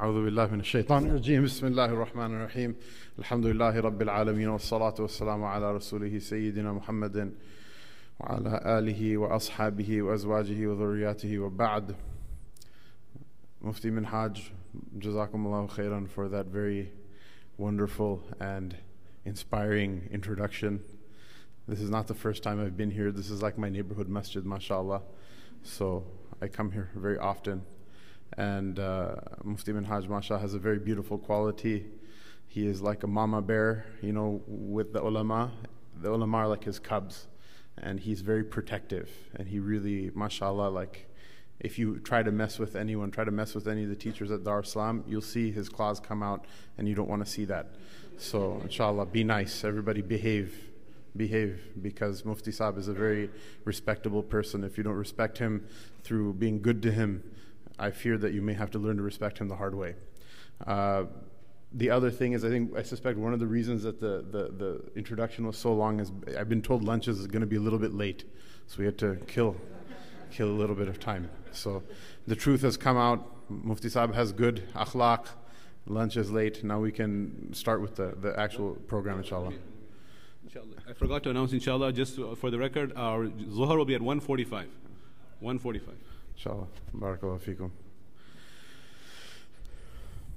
أعوذ بالله من الشيطان الرجيم. بسم الله الرحمن الرحيم. الحمد لله رب العالمين، والصلاة والسلام على رسوله سيدنا محمد وعلى آله وأصحابه وأزواجه وذرياته وبعد. Mufti Minhaj, Jazakumullahu khairan for that very wonderful and inspiring introduction. This is not the first time I've been here. This is like my neighborhood masjid, mashallah. So I come here very often. And Mufti Minhaj Masha has a very beautiful quality. He is like a mama bear, you know, with the ulama. The ulama are like his cubs, and he's very protective. And he really, mashallah, like if you try to mess with anyone, try to mess with any of the teachers at Dar Islam, you'll see his claws come out, and you don't want to see that. So inshallah, be nice, everybody behave, because Mufti Saab is a very respectable person. If you don't respect him through being good to him, I fear that you may have to learn to respect him the hard way. The other thing is, I suspect one of the reasons that the introduction was so long is I've been told lunch is going to be a little bit late, so we had to kill a little bit of time. So the truth has come out. Mufti Saab has good akhlaq. Lunch is late. Now we can start with the actual program, inshallah. I forgot to announce, inshallah, just for the record, our Zuhar will be at 1:45. 1:45. Inshallah. Barakallahu feekum.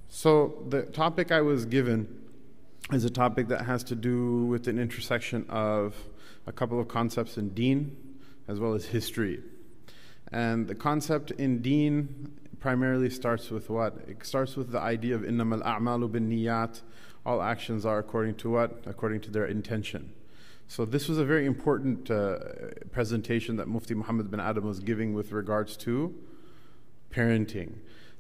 So the topic I was given is a topic that has to do with an intersection of a couple of concepts in deen as well as history. And the concept in deen primarily starts with what? It starts with the idea of innamal a'malu bin niyat. All actions are according to what? According to their intention. So this was a very important presentation that Mufti Muhammad bin Adam was giving with regards to parenting.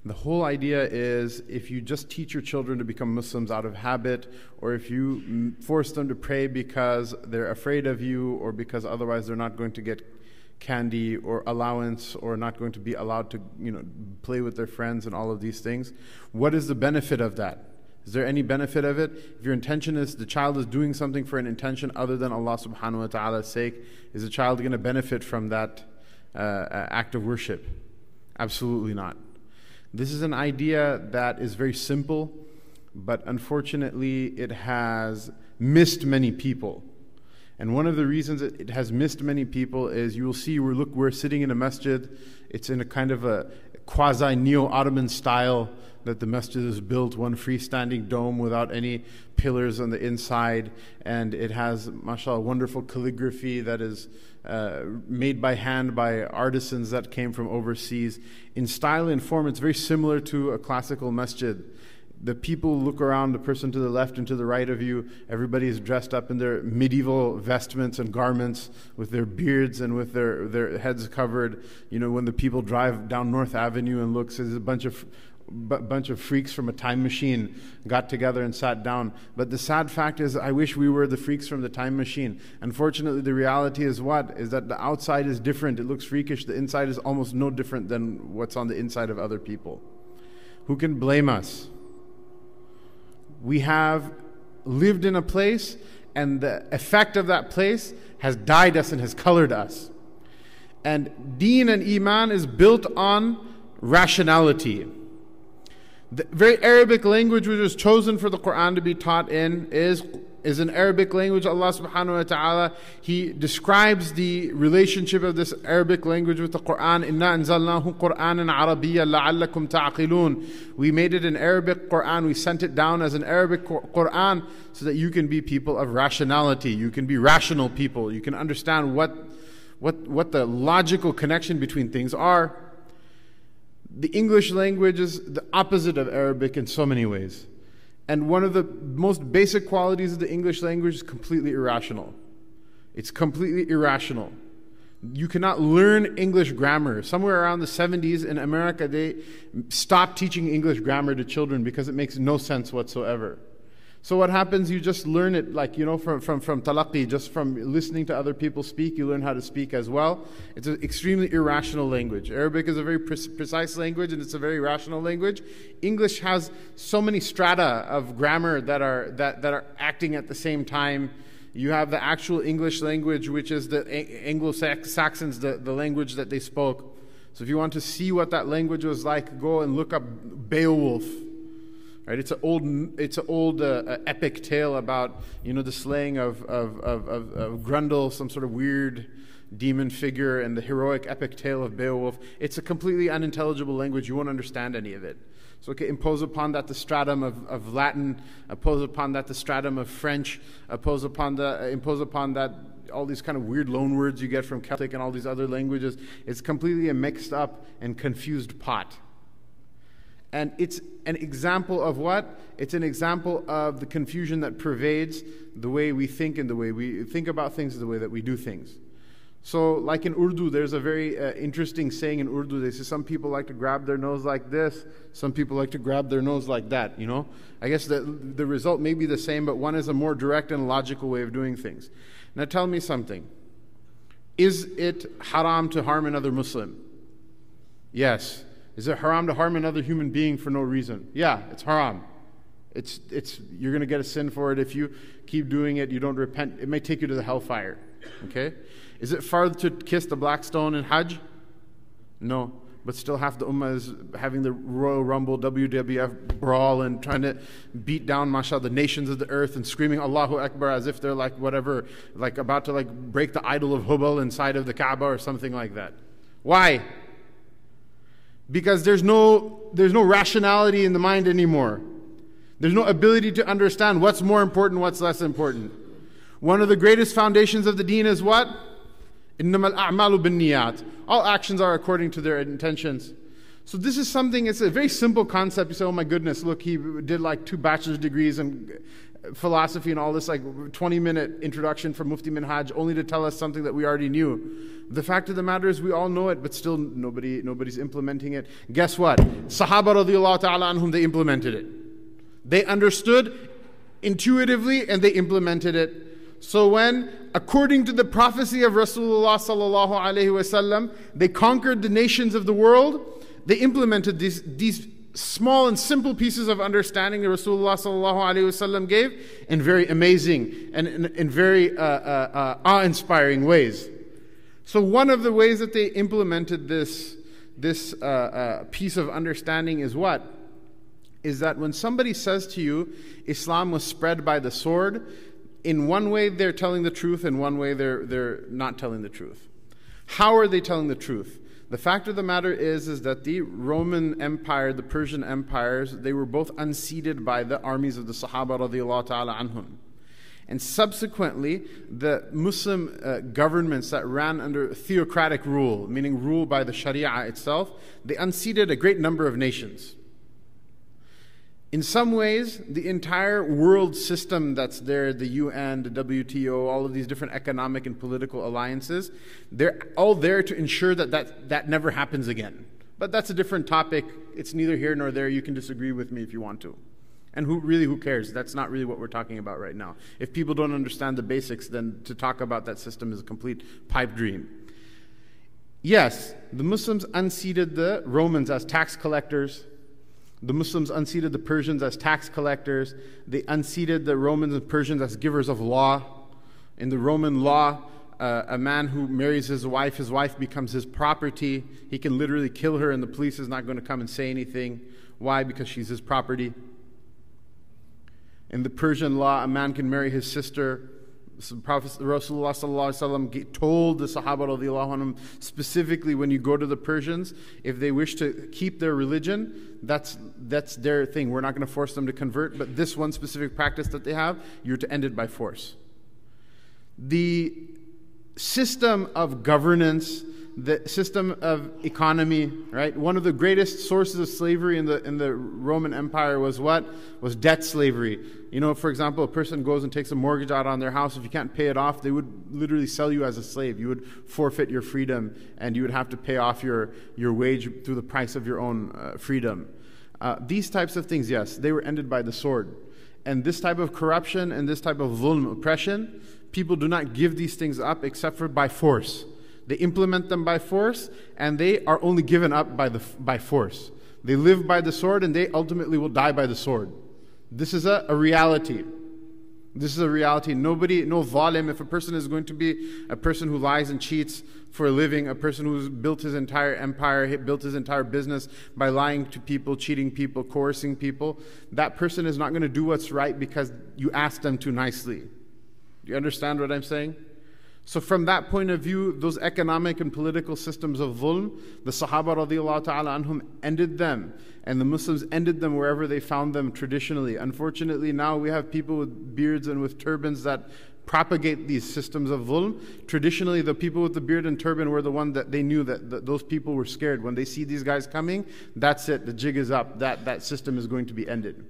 The whole idea is, if you just teach your children to become Muslims out of habit, or if you force them to pray because they're afraid of you, or because otherwise they're not going to get candy or allowance, or not going to be allowed to, you know, play with their friends and all of these things, what is the benefit of that? Is there any benefit of it? If your intention is, the child is doing something for an intention other than Allah subhanahu wa ta'ala's sake, is the child going to benefit from that act of worship? Absolutely not. This is an idea that is very simple, but unfortunately it has missed many people. And one of the reasons it has missed many people is, you will see, we're sitting in a masjid. It's in a kind of a quasi-neo-Ottoman style that the masjid is built, one freestanding dome without any pillars on the inside, and it has, mashallah, wonderful calligraphy that is made by hand by artisans that came from overseas. In style and form, it's very similar to a classical masjid. The people look around, the person to the left and to the right of you, everybody is dressed up in their medieval vestments and garments, with their beards and with their heads covered. You know, when the people drive down North Avenue and look, there's a bunch of freaks from a time machine got together and sat down. But the sad fact is, I wish we were the freaks from the time machine. Unfortunately, the reality is what? Is that the outside is different. It looks freakish. The inside is almost no different than what's on the inside of other people. Who can blame us? We have lived in a place, and the effect of that place has dyed us and has colored us. And deen and iman is built on rationality. The very Arabic language which was chosen for the Quran to be taught in is an Arabic language. Allah subhanahu wa ta'ala, He describes the relationship of this Arabic language with the Quran. Inna anzalnahu Qur'anan Arabiyyan la'allakum ta'qilun. We made it an Arabic Quran. We sent it down as an Arabic Quran so that you can be people of rationality. You can be rational people. You can understand what the logical connection between things are. The English language is the opposite of Arabic in so many ways. And one of the most basic qualities of the English language is completely irrational. It's completely irrational. You cannot learn English grammar. Somewhere around the 70s in America, they stopped teaching English grammar to children because it makes no sense whatsoever. So what happens, you just learn it, like, you know, from talaqi, just from listening to other people speak, you learn how to speak as well. It's an extremely irrational language. Arabic is a very precise language, and it's a very rational language. English has so many strata of grammar that are acting at the same time. You have the actual English language, which is the Anglo-Saxons, the language that they spoke. So if you want to see what that language was like, go and look up Beowulf. Right? It's an old epic tale about, you know, the slaying of Grundle, some sort of weird demon figure, and the heroic epic tale of Beowulf. It's a completely unintelligible language. You won't understand any of it. So okay, impose upon that the stratum of Latin, impose upon that the stratum of French, impose upon that all these kind of weird loan words you get from Celtic and all these other languages. It's completely a mixed up and confused pot. And it's an example of what? It's an example of the confusion that pervades the way we think and the way we think about things and the way that we do things. So like in Urdu, there's a very interesting saying in Urdu. They say some people like to grab their nose like this, some people like to grab their nose like that, you know? I guess the result may be the same, but one is a more direct and logical way of doing things. Now tell me something. Is it haram to harm another Muslim? Yes. Is it haram to harm another human being for no reason? Yeah, it's haram. It's you're going to get a sin for it if you keep doing it, you don't repent. It may take you to the hellfire. Okay? Is it farz to kiss the black stone in Hajj? No. But still half the ummah is having the Royal Rumble, WWF brawl and trying to beat down, mashallah, the nations of the earth and screaming Allahu Akbar as if they're like whatever, like about to like break the idol of Hubal inside of the Kaaba or something like that. Why? Because there's no rationality in the mind anymore. There's no ability to understand what's more important, what's less important. One of the greatest foundations of the deen is what? إِنَّمَا الْأَعْمَالُ بِالنِّيَّاتِ. All actions are according to their intentions. So this is something, it's a very simple concept. You say, oh my goodness, look, he did like 2 bachelor's degrees in philosophy and all this like 20-minute introduction from Mufti Minhaj only to tell us something that we already knew. The fact of the matter is we all know it, but still nobody's implementing it. Guess what? Sahaba radiallahu ta'ala anhum, they implemented it. They understood intuitively and they implemented it. So when, according to the prophecy of Rasulullah sallallahu alaihi wasallam, they conquered the nations of the world, they implemented these small and simple pieces of understanding that Rasulullah sallallahu alaihi wasallam gave in very amazing and in very awe-inspiring ways. So one of the ways that they implemented this piece of understanding is what? Is that when somebody says to you, Islam was spread by the sword, in one way they're telling the truth, in one way they're not telling the truth. How are they telling the truth? The fact of the matter is that the Roman Empire, the Persian empires, they were both unseated by the armies of the Sahaba radiallahu ta'ala anhum. And subsequently, the Muslim governments that ran under theocratic rule, meaning rule by the Sharia itself, they unseated a great number of nations. In some ways, the entire world system that's there, the UN, the WTO, all of these different economic and political alliances, they're all there to ensure that never happens again. But that's a different topic. It's neither here nor there. You can disagree with me if you want to. And who cares? That's not really what we're talking about right now. If people don't understand the basics, then to talk about that system is a complete pipe dream. Yes, the Muslims unseated the Romans as tax collectors. The Muslims unseated the Persians as tax collectors. They unseated the Romans and Persians as givers of law. In the Roman law, a man who marries his wife becomes his property. He can literally kill her and the police is not going to come and say anything. Why? Because she's his property. In the Persian law, a man can marry his sister. So Prophet Rasulullah sallallahu alaihi wasallam told the Sahaba radiallahu anhum specifically, when you go to the Persians, if they wish to keep their religion, that's their thing. We're not going to force them to convert, but this one specific practice that they have, you're to end it by force. The system of governance, the system of economy, right? One of the greatest sources of slavery in the Roman Empire was what? Was debt slavery. You know, for example, a person goes and takes a mortgage out on their house. If you can't pay it off, they would literally sell you as a slave. You would forfeit your freedom and you would have to pay off your wage through the price of your own freedom. These types of things, yes, they were ended by the sword. And this type of corruption and this type of zulm, oppression, people do not give these things up except for by force. They implement them by force, and they are only given up by force. They live by the sword, and they ultimately will die by the sword. This is a reality. This is a reality. Nobody, no zalim, if a person is going to be a person who lies and cheats for a living, a person who's built his entire empire, built his entire business by lying to people, cheating people, coercing people, that person is not going to do what's right because you asked them too nicely. Do you understand what I'm saying? So from that point of view, those economic and political systems of zulm, the Sahaba radiallahu ta'ala anhum ended them, and the Muslims ended them wherever they found them traditionally. Unfortunately, now we have people with beards and with turbans that propagate these systems of zulm. Traditionally, the people with the beard and turban were the one that they knew that those people were scared. When they see these guys coming, that's it, the jig is up, that system is going to be ended.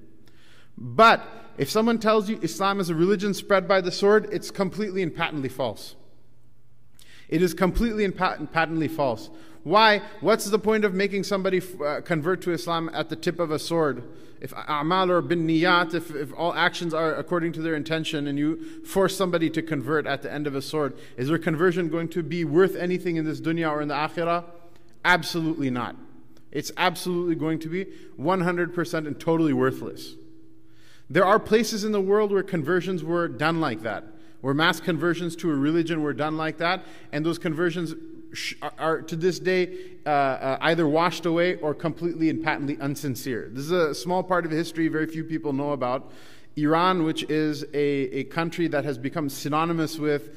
But if someone tells you Islam is a religion spread by the sword, it's completely and patently false. It is completely and patently false. Why? What's the point of making somebody convert to Islam at the tip of a sword? If a'mal or bin niyat, if all actions are according to their intention, and you force somebody to convert at the end of a sword, is their conversion going to be worth anything in this dunya or in the akhirah? Absolutely not. It's absolutely going to be 100% and totally worthless. There are places in the world where conversions were done like that, where mass conversions to a religion were done like that, and those conversions are to this day either washed away or completely and patently unsincere. This is a small part of history very few people know about. Iran, which is a country that has become synonymous with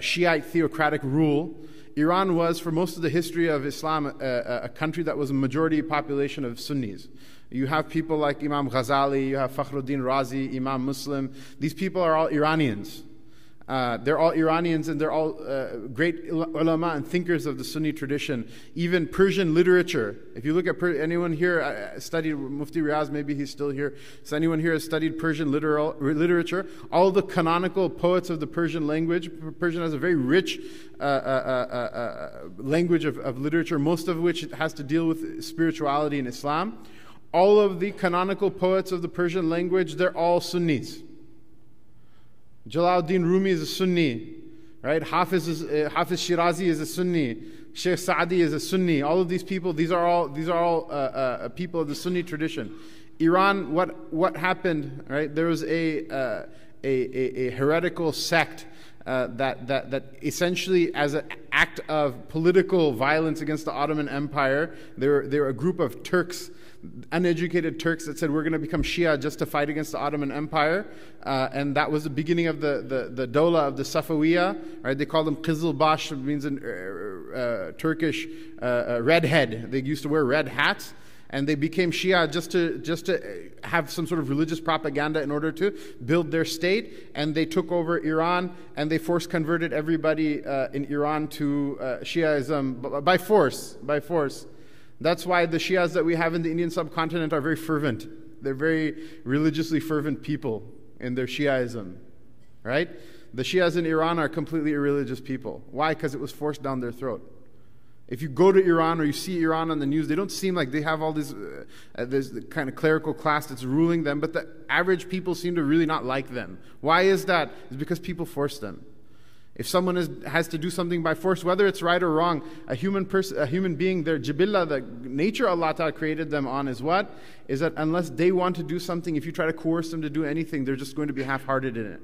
Shiite theocratic rule. Iran was, for most of the history of Islam, a country that was a majority population of Sunnis. You have people like Imam Ghazali, you have Fakhruddin Razi, Imam Muslim. These people are all Iranians. They're all Iranians, and they're all great ulama and thinkers of the Sunni tradition. Even Persian literature. If you look at anyone here studied, Mufti Riaz, maybe he's still here. So anyone here has studied Persian literature? All the canonical poets of the Persian language. Persian has a very rich language of literature, most of which has to deal with spirituality in Islam. All of the canonical poets of the Persian language, they're all Sunnis. Jalaluddin Rumi is a Sunni, right? Hafiz Shirazi is a Sunni. Sheikh Sa'di is a Sunni. All of these people, these are all people of the Sunni tradition. Iran, what happened? Right, there was a heretical sect that essentially, as an act of political violence against the Ottoman Empire, they were a group of Turks, uneducated Turks, that said we're going to become Shia just to fight against the Ottoman Empire, and that was the beginning of the Dawla of the Safawiya, right? They called them Qizilbash, which means in Turkish redhead. They used to wear red hats, and they became Shia just to have some sort of religious propaganda in order to build their state. And they took over Iran, and they force converted everybody in Iran to Shiaism by force. That's why the Shias that we have in the Indian subcontinent are very fervent. They're very religiously fervent people in their Shiaism, right? The Shias in Iran are completely irreligious people. Why? Because it was forced down their throat. If you go to Iran or you see Iran on the news, they don't seem like they have all this kind of clerical class that's ruling them, but the average people seem to really not like them. Why is that? It's because people force them. If someone has to do something by force, whether it's right or wrong, a human being, their jibillah, the nature Allah Ta'ala created them on is what? Is that unless they want to do something, if you try to coerce them to do anything, they're just going to be half-hearted in it.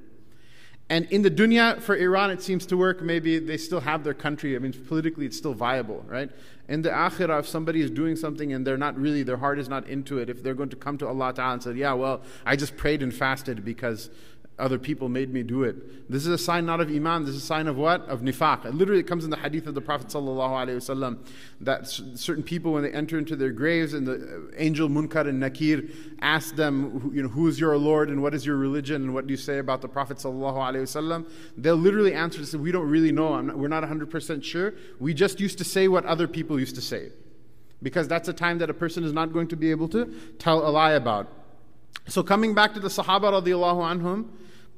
And in the dunya, for Iran, it seems to work. Maybe they still have their country. I mean, politically, it's still viable, right? In the akhirah, if somebody is doing something and they're not really, their heart is not into it, if they're going to come to Allah Ta'ala and say, yeah, well, I just prayed and fasted because other people made me do it. This is a sign not of iman, this is a sign of what? Of nifaq. It literally comes in the hadith of the Prophet ﷺ that certain people, when they enter into their graves, and the angel Munkar and Nakir asked them, who is your Lord and what is your religion and what do you say about the Prophet ﷺ? They'll literally answer and say, we don't really know, we're not 100% sure. We just used to say what other people used to say. Because that's a time that a person is not going to be able to tell a lie about. So coming back to the Sahaba radiallahu anhum,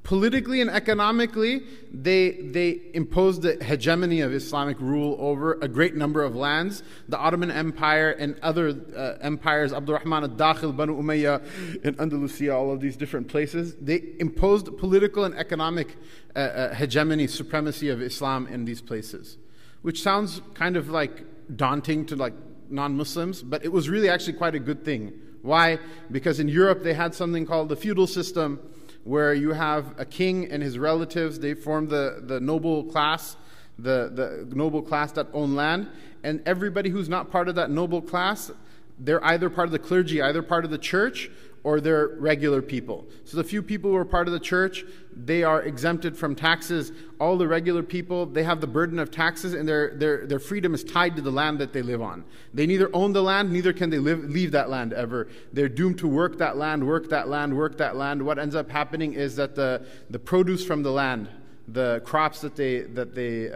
politically and economically, they imposed the hegemony of Islamic rule over a great number of lands. The Ottoman Empire and other empires, Abdurrahman al-Dakhil, Banu Umayyah, and Andalusia, all of these different places, they imposed political and economic hegemony, supremacy of Islam in these places. Which sounds kind of like daunting to like non-Muslims, but it was really actually quite a good thing. Why? Because in Europe they had something called the feudal system, where you have a king and his relatives. They form the noble class, the noble class that own land. And everybody who's not part of that noble class, they're either part of the clergy, either part of the church, or they're regular people. So the few people who are part of the church, they are exempted from taxes. All the regular people, they have the burden of taxes, and their freedom is tied to the land that they live on. They neither own the land, neither can they leave that land ever. They're doomed to work that land, work that land, work that land. What ends up happening is that the produce from the land, the crops that they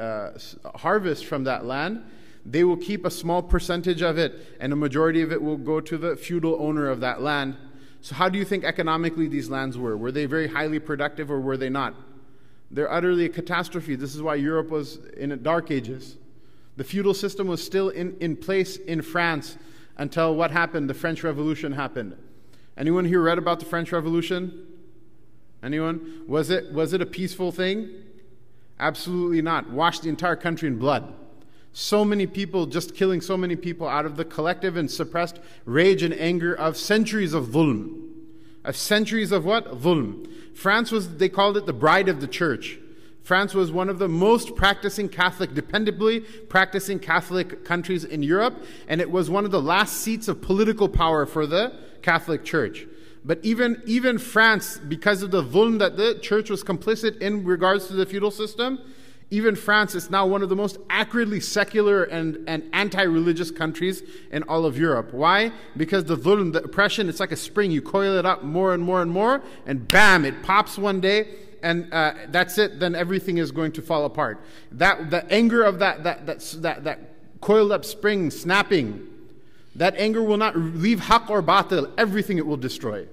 harvest from that land, they will keep a small percentage of it, and a majority of it will go to the feudal owner of that land. So how do you think economically these lands were? Were they very highly productive or were they not? They're utterly a catastrophe. This is why Europe was in the Dark Ages. The feudal system was still in place in France until what happened? The French Revolution happened. Anyone here read about the French Revolution? Anyone? Was it a peaceful thing? Absolutely not. Washed the entire country in blood. So many people, just killing so many people out of the collective and suppressed rage and anger of centuries of dhulm. Of centuries of what? Dhulm. France was, they called it the bride of the church. France was one of the most practicing Catholic, dependably practicing Catholic countries in Europe, and it was one of the last seats of political power for the Catholic Church. But even France, because of the dhulm that the church was complicit in regards to the feudal system, even France is now one of the most accurately secular and anti-religious countries in all of Europe. Why? Because the dhulm, the oppression, it's like a spring. You coil it up more and more and more, and bam, it pops one day, and that's it. Then everything is going to fall apart. That the anger of that coiled up spring snapping, that anger will not leave haq or batil. Everything it will destroy.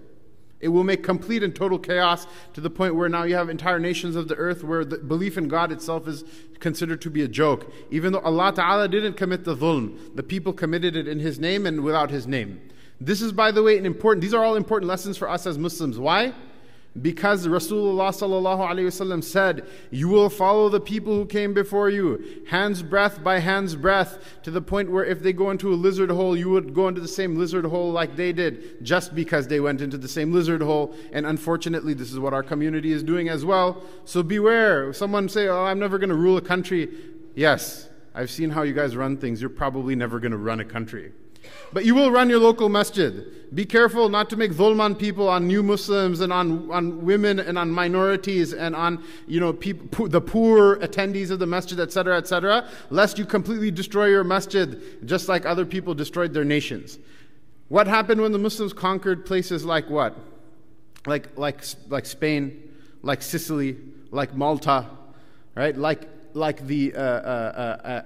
It will make complete and total chaos to the point where now you have entire nations of the earth where the belief in God itself is considered to be a joke. Even though Allah Ta'ala didn't commit the dhulm, the people committed it in His name and without His name. This is, by the way, these are all important lessons for us as Muslims. Why? Because Rasulullah sallallahu alaihi wasallam said, you will follow the people who came before you, hand's breadth by hand's breadth, to the point where if they go into a lizard hole, you would go into the same lizard hole like they did, just because they went into the same lizard hole. And unfortunately, this is what our community is doing as well. So beware. Someone say, oh, I'm never going to rule a country. Yes, I've seen how you guys run things. You're probably never going to run a country. But you will run your local masjid. Be careful not to make dhulm on people, on new Muslims, and on women, and on minorities, and on the poor attendees of the masjid, etc., etc., lest you completely destroy your masjid, just like other people destroyed their nations. What happened when the Muslims conquered places like what? Like Spain, like Sicily, like Malta, right? Like the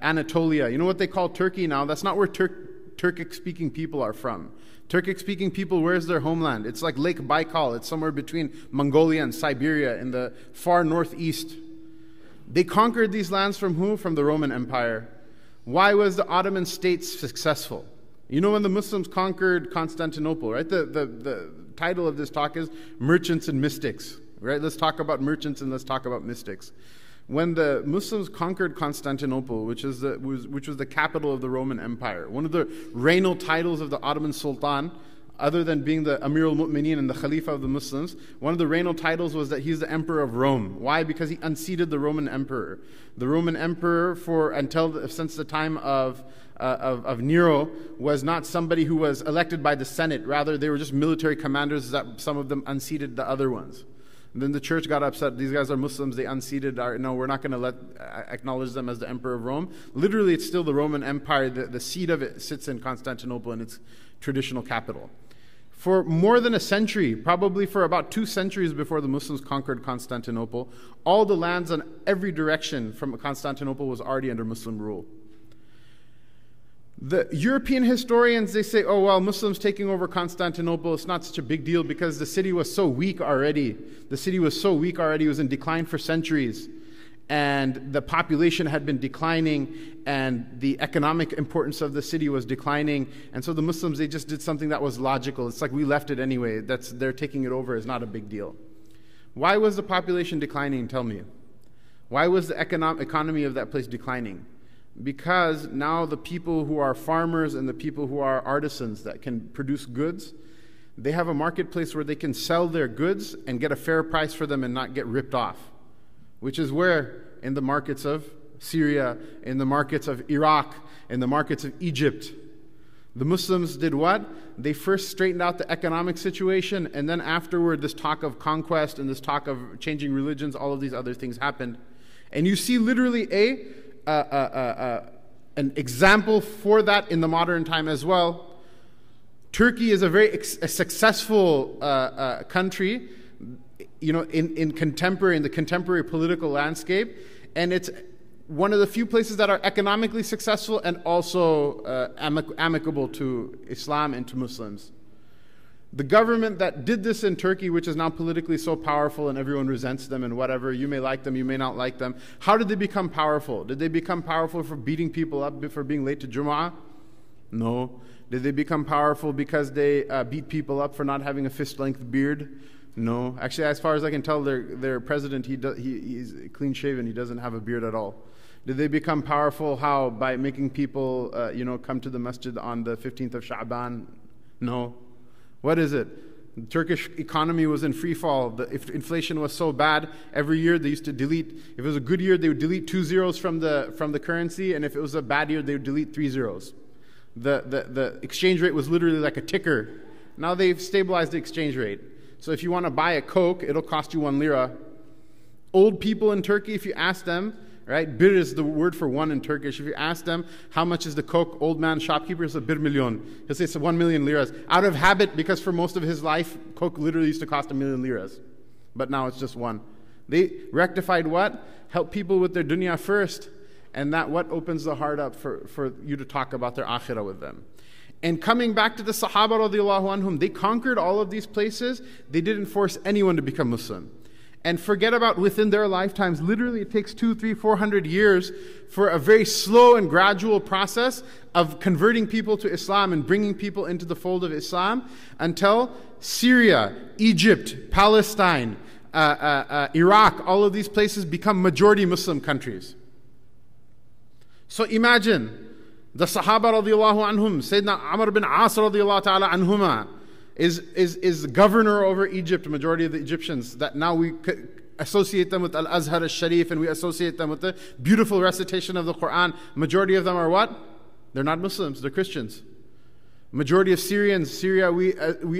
Anatolia. You know what they call Turkey now? That's not where Turkic-speaking people are from. Turkic-speaking people, where's their homeland? It's like Lake Baikal. It's somewhere between Mongolia and Siberia in the far northeast. They conquered these lands from who? From the Roman Empire. Why was the Ottoman state successful? You know when the Muslims conquered Constantinople, right? The title of this talk is Merchants and Mystics, right? Let's talk about merchants and let's talk about mystics. When the Muslims conquered Constantinople, which was the capital of the Roman Empire, one of the regnal titles of the Ottoman Sultan, other than being the Amir al-Mu'mineen and the Khalifa of the Muslims, one of the regnal titles was that he's the Emperor of Rome. Why? Because he unseated the Roman Emperor. The Roman Emperor, since the time of Nero, was not somebody who was elected by the Senate. Rather, they were just military commanders that some of them unseated the other ones. Then the church got upset. These guys are Muslims. They unseated no, we're not going to acknowledge them as the Emperor of Rome. Literally, it's still the Roman Empire. The seat of it sits in Constantinople in its traditional capital. For more than a century, probably for about 2 centuries before the Muslims conquered Constantinople, all the lands on every direction from Constantinople was already under Muslim rule. The European historians, they say, oh, well, Muslims taking over Constantinople, it's not such a big deal because the city was so weak already. The city was so weak already, it was in decline for centuries. And the population had been declining, and the economic importance of the city was declining. And so the Muslims, they just did something that was logical. It's like, we left it anyway. They're taking it over is not a big deal. Why was the population declining? Tell me. Why was the economy of that place declining? Because now the people who are farmers and the people who are artisans that can produce goods, They have a marketplace where they can sell their goods and get a fair price for them and not get ripped off, which is where in the markets of Syria, in the markets of Iraq, in the markets of Egypt, the Muslims did what? They first straightened out the economic situation, and then afterward this talk of conquest and this talk of changing religions, all of these other things happened. And you see literally an example for that in the modern time as well. Turkey is a very successful country, you know, in the contemporary political landscape, and it's one of the few places that are economically successful and also amicable to Islam and to Muslims. The government that did this in Turkey, which is now politically so powerful and everyone resents them and whatever, you may like them, you may not like them, how did they become powerful? Did they become powerful for beating people up, for being late to Jumu'ah? No. Did they become powerful because they beat people up for not having a fist-length beard? No. Actually, as far as I can tell, their president, he's clean-shaven. He doesn't have a beard at all. Did they become powerful how? By making people, come to the masjid on the 15th of Sha'ban? No. What is it? The Turkish economy was in free fall. If inflation was so bad, every year they used to delete. If it was a good year, they would delete 2 zeros from the currency, and if it was a bad year, they would delete 3 zeros. The exchange rate was literally like a ticker. Now they've stabilized the exchange rate. So if you want to buy a Coke, it'll cost you 1 lira. Old people in Turkey, if you ask them, right? Bir is the word for one in Turkish. If you ask them, how much is the Coke? Old man shopkeeper is a bir milyon. He'll say it's 1 million liras. Out of habit, because for most of his life, Coke literally used to cost 1 million liras. But now it's just one. They rectified what? Help people with their dunya first. And that what opens the heart up for you to talk about their akhirah with them. And coming back to the Sahaba radiallahu anhum, they conquered all of these places. They didn't force anyone to become Muslim. And forget about within their lifetimes. Literally it takes 200, 300, 400 years for a very slow and gradual process of converting people to Islam and bringing people into the fold of Islam until Syria, Egypt, Palestine, Iraq, all of these places become majority Muslim countries. So imagine the Sahaba radiallahu anhum, Sayyidina Amr bin As radiallahu ta'ala anhuma is the governor over Egypt, majority of the Egyptians, that now we associate them with Al-Azhar al-Sharif and we associate them with the beautiful recitation of the Quran. Majority of them are what? They're not Muslims, they're Christians. Majority of Syrians, Syria we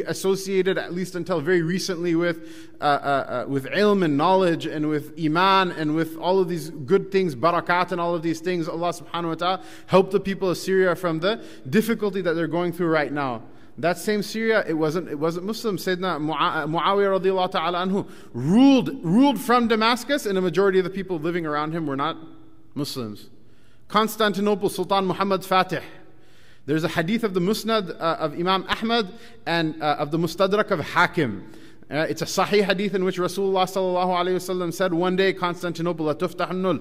associated at least until very recently with ilm and knowledge and with iman and with all of these good things, barakat and all of these things. Allah subhanahu wa ta'ala helped the people of Syria from the difficulty that they're going through right now. That same Syria, it wasn't Muslim. Sayyidina Muawiyah radiallahu ta'ala anhu ruled from Damascus, and a majority of the people living around him were not Muslims. Constantinople, Sultan Muhammad Fatih. There's a hadith of the Musnad of Imam Ahmad and of the Mustadrak of Hakim. It's a sahih hadith in which Rasulullah sallallahu alayhi wasallam said, one day Constantinople, la tuftahanna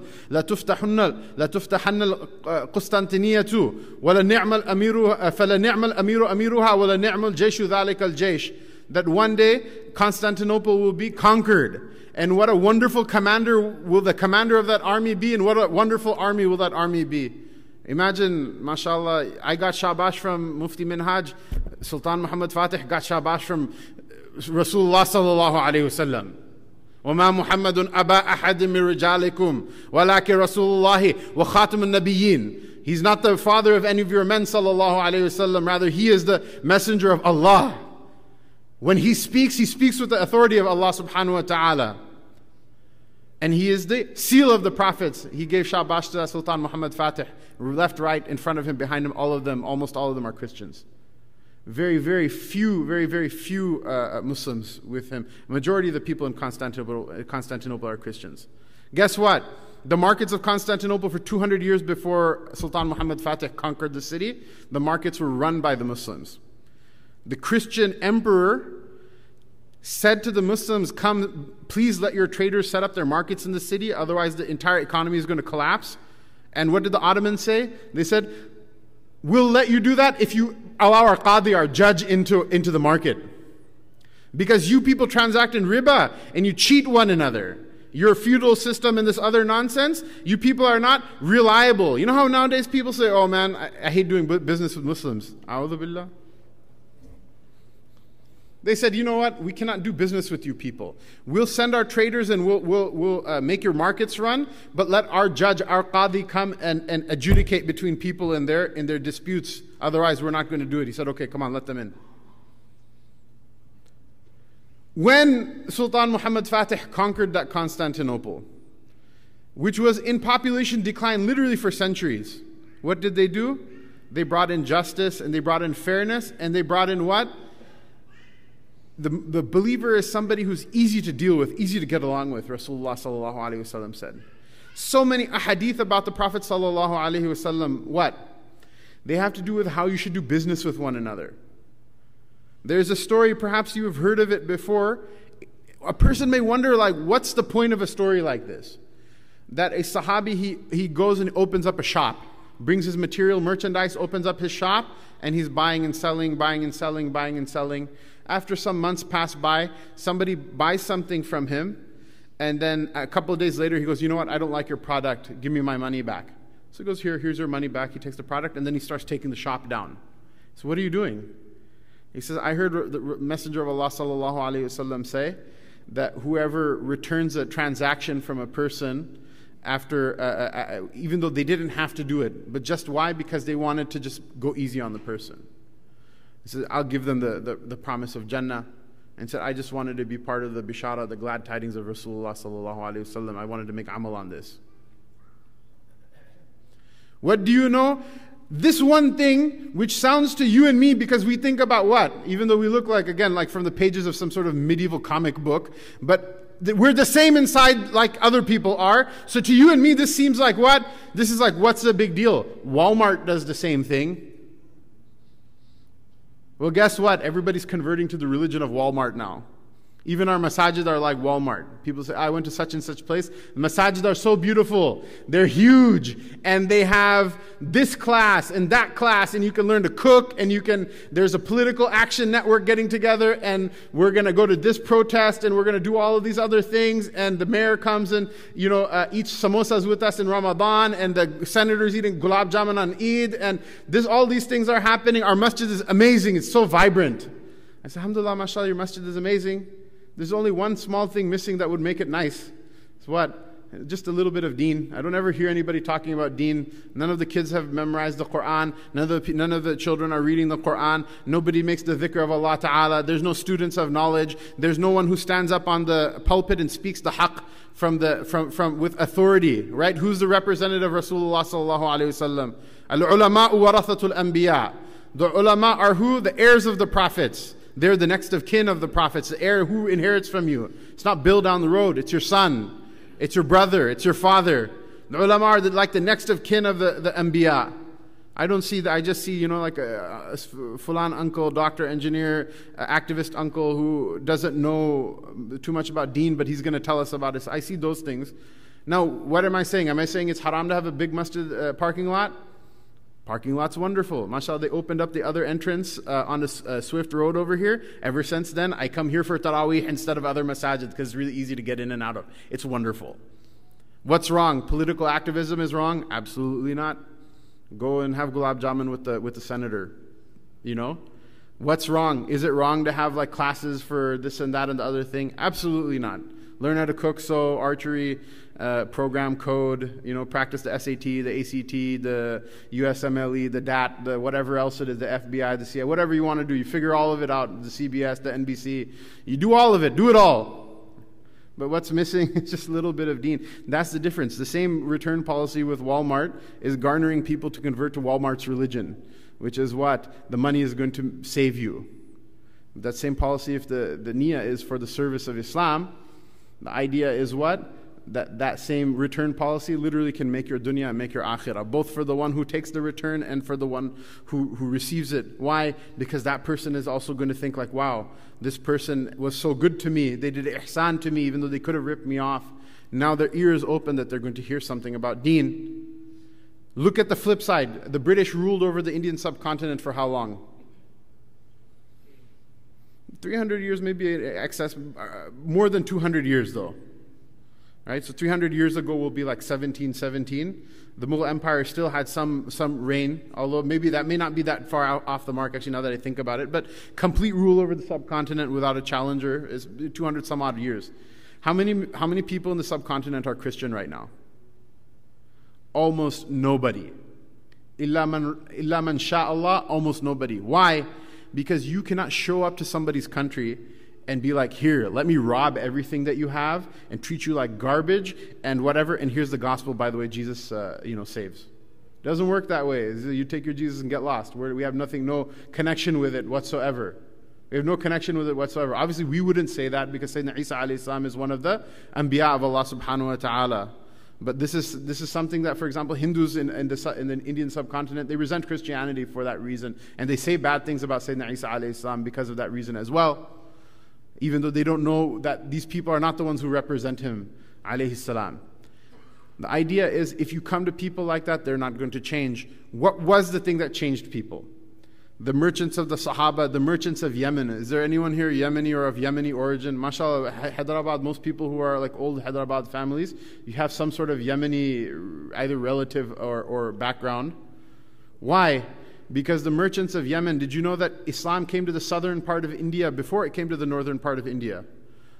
Qustantiniyatu, wala ni'mal amiru, fala ni'mal amiru amiruha, wala ni'mal jayshu dhalika al-jaysh. That one day Constantinople will be conquered. And what a wonderful commander will the commander of that army be, and what a wonderful army will that army be. Imagine, mashallah, I got shabash from Mufti Minhaj, Sultan Muhammad Fatih got shabash from Rasulullah sallallahu alayhi wa sallam. وَمَا مُحَمَّدٌ أَبَا أَحَدٍ مِّن رِجَالِكُمْ وَلَكِنْ رَسُولُ اللَّهِ وَخَاتِمُ النَّبِيِّينَ. He's not the father of any of your men, sallallahu alayhi wa sallam. Rather, he is the messenger of Allah. When he speaks with the authority of Allah subhanahu wa ta'ala. And he is the seal of the prophets. He gave shabash to Sultan Muhammad Fatih. Left, right, in front of him, behind him, all of them, almost all of them are Christians. Very, very few Muslims with him. Majority of the people in Constantinople are Christians. Guess what? The markets of Constantinople for 200 years before Sultan Muhammad Fatih conquered the city, the markets were run by the Muslims. The Christian emperor said to the Muslims, come, please let your traders set up their markets in the city, otherwise the entire economy is going to collapse. And what did the Ottomans say? They said, we'll let you do that if you allow our qadi, our judge, into the market. Because you people transact in riba and you cheat one another. Your feudal system and this other nonsense, you people are not reliable. You know how nowadays people say, oh man, I hate doing business with Muslims. A'udhu billah. They said, you know what? We cannot do business with you people. We'll send our traders and we'll make your markets run, but let our judge, our qadi, come and adjudicate between people and in their disputes. Otherwise, we're not going to do it. He said, okay, come on, let them in. When Sultan Muhammad Fatih conquered that Constantinople, which was in population decline literally for centuries, what did they do? They brought in justice and they brought in fairness and they brought in what? The believer is somebody who's easy to deal with, easy to get along with, Rasulullah sallallahu alayhi wasallam said. So many ahadith about the Prophet sallallahu alayhi wasallam, what? They have to do with how you should do business with one another. There's a story, perhaps you have heard of it before. A person may wonder, like, what's the point of a story like this? That a sahabi, he goes and opens up a shop, brings his material merchandise, opens up his shop, and he's buying and selling, buying and selling, buying and selling. After some months pass by, somebody buys something from him, and then a couple of days later he goes, you know what, I don't like your product, give me my money back. So he goes, here's your money back. He takes the product, and then he starts taking the shop down. So what are you doing? He says, I heard the Messenger of Allah sallallahu alaihi wasallam say that whoever returns a transaction from a person after, even though they didn't have to do it, but just why? Because they wanted to just go easy on the person. He says, I'll give them the promise of Jannah. And said, I just wanted to be part of the bishara, the glad tidings of Rasulullah sallallahu alayhi wasallam. I wanted to make amal on this. What do you know? This one thing, which sounds to you and me, because we think about what? Even though we look like, again, like from the pages of some sort of medieval comic book, but we're the same inside like other people are. So to you and me, this seems like what? This is like, what's the big deal? Walmart does the same thing. Well, guess what? Everybody's converting to the religion of Walmart now. Even our masajid are like Walmart. People say, I went to such and such place. The masajid are so beautiful. They're huge. And they have this class and that class. And you can learn to cook. And there's a political action network getting together. And we're going to go to this protest. And we're going to do all of these other things. And the mayor comes and, eats samosas with us in Ramadan. And the senator's eating gulab jamun on Eid. And all these things are happening. Our masjid is amazing. It's so vibrant. I said, alhamdulillah, mashallah, your masjid is amazing. There's only one small thing missing that would make it nice. It's what? Just a little bit of deen. I don't ever hear anybody talking about deen. None of the kids have memorized the Qur'an. None of the children are reading the Qur'an. Nobody makes the dhikr of Allah Ta'ala. There's no students of knowledge. There's no one who stands up on the pulpit and speaks the haqq from with authority, right? Who's the representative of Rasulullah sallallahu alayhi wasallam? Al-ulama'u warathatul anbiya. The ulama are who? The heirs of the prophets. They're the next of kin of the prophets, the heir who inherits from you. It's not Bill down the road, it's your son, it's your brother, it's your father. The ulama are like the next of kin of the anbiya. I don't see that, I just see, like a fulan uncle, doctor, engineer, activist uncle who doesn't know too much about deen, but he's going to tell us about this. I see those things. Now, what am I saying? Am I saying it's haram to have a big masjid parking lot? Parking lot's wonderful. MashaAllah, they opened up the other entrance on the Swift Road over here. Ever since then, I come here for Taraweeh instead of other masajid because it's really easy to get in and out of. It's wonderful. What's wrong? Political activism is wrong? Absolutely not. Go and have gulab jamun with the senator. What's wrong? Is it wrong to have like classes for this and that and the other thing? Absolutely not. Learn how to cook, sew, archery, program code, practice the SAT, the ACT, the USMLE, the DAT, the whatever else it is, the FBI, the CIA, whatever you want to do. You figure all of it out, the CBS, the NBC. You do all of it. Do it all. But what's missing is just a little bit of deen. That's the difference. The same return policy with Walmart is garnering people to convert to Walmart's religion, which is what? The money is going to save you. That same policy, if the niyyah is for the service of Islam, the idea is what? That same return policy literally can make your dunya and make your akhirah, both for the one who takes the return and for the one who receives it. Why? Because that person is also going to think like, wow, this person was so good to me. They did ihsan to me even though they could have ripped me off. Now their ear is open that they're going to hear something about deen. Look at the flip side. The British ruled over the Indian subcontinent for how long? 300 years, maybe excess, more than 200 years though. Right? So 300 years ago will be like 1717. The Mughal Empire still had some reign, although maybe that may not be that far out, off the mark, actually, now that I think about it. But complete rule over the subcontinent without a challenger is 200 some odd years. How many people in the subcontinent are Christian right now? Almost nobody. Illa man sha'Allah, almost nobody. Why? Because you cannot show up to somebody's country and be like, here, let me rob everything that you have and treat you like garbage and whatever, and here's the gospel, by the way, Jesus saves. It doesn't work that way. You take your Jesus and get lost. We have no connection with it whatsoever. We have no connection with it whatsoever. Obviously, we wouldn't say that because Sayyidina Isa alayhi salam is one of the anbiya of Allah subhanahu wa ta'ala. But this is something that, for example, Hindus in the Indian subcontinent, they resent Christianity for that reason. And they say bad things about Sayyidina Isa alayhi salam because of that reason as well. Even though they don't know that these people are not the ones who represent him, alayhi salam. The idea is, if you come to people like that, they're not going to change. What was the thing that changed people? The merchants of the Sahaba, the merchants of Yemen. Is there anyone here Yemeni or of Yemeni origin? MashaAllah, Hyderabad, most people who are like old Hyderabad families, you have some sort of Yemeni either relative or background. Why? Because the merchants of Yemen, did you know that Islam came to the southern part of India before it came to the northern part of India?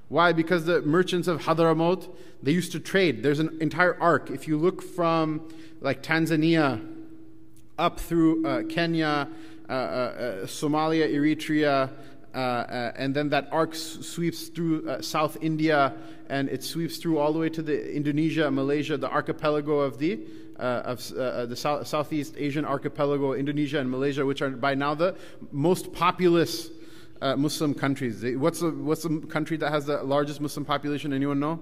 Why? Because the merchants of Hadramaut, they used to trade. There's an entire arc. If you look from like Tanzania up through Kenya, Somalia, Eritrea, and then that arc sweeps through South India, and it sweeps through all the way to the Indonesia, Malaysia, the archipelago of the Southeast Asian archipelago, Indonesia and Malaysia, which are by now the most populous Muslim countries. What's the country that has the largest Muslim population? Anyone know?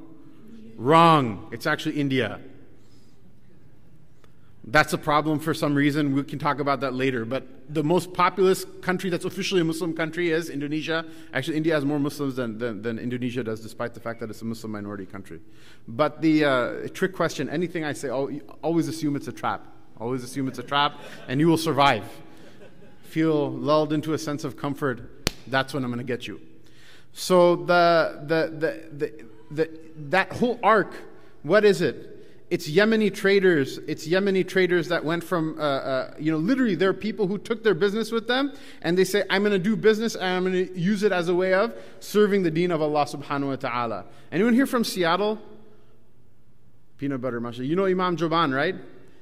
India. Wrong. It's actually India. That's a problem for some reason. We can talk about that later. But the most populous country that's officially a Muslim country is Indonesia. Actually, India has more Muslims than Indonesia does, despite the fact that it's a Muslim minority country. But the trick question, anything I say, always assume it's a trap. Always assume it's a trap, and you will survive. Feel lulled into a sense of comfort. That's when I'm going to get you. So that whole arc, what is it? It's Yemeni traders. It's Yemeni traders that went from, literally there are people who took their business with them and they say, I'm going to do business and I'm going to use it as a way of serving the deen of Allah subhanahu wa ta'ala. Anyone here from Seattle? Peanut butter, mashallah. You know Imam Joban, right?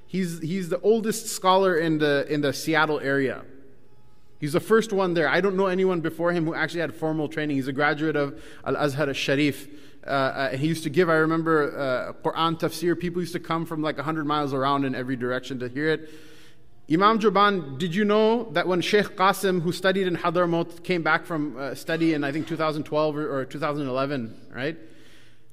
He's the oldest scholar in the Seattle area. He's the first one there. I don't know anyone before him who actually had formal training. He's a graduate of Al-Azhar al-Sharif. He used to give, I remember, Quran tafsir. People used to come from like 100 miles around in every direction to hear it. Imam Joban, did you know that when Sheikh Qasim, who studied in Hadramaut, came back from study in, I think, 2012 or 2011, right?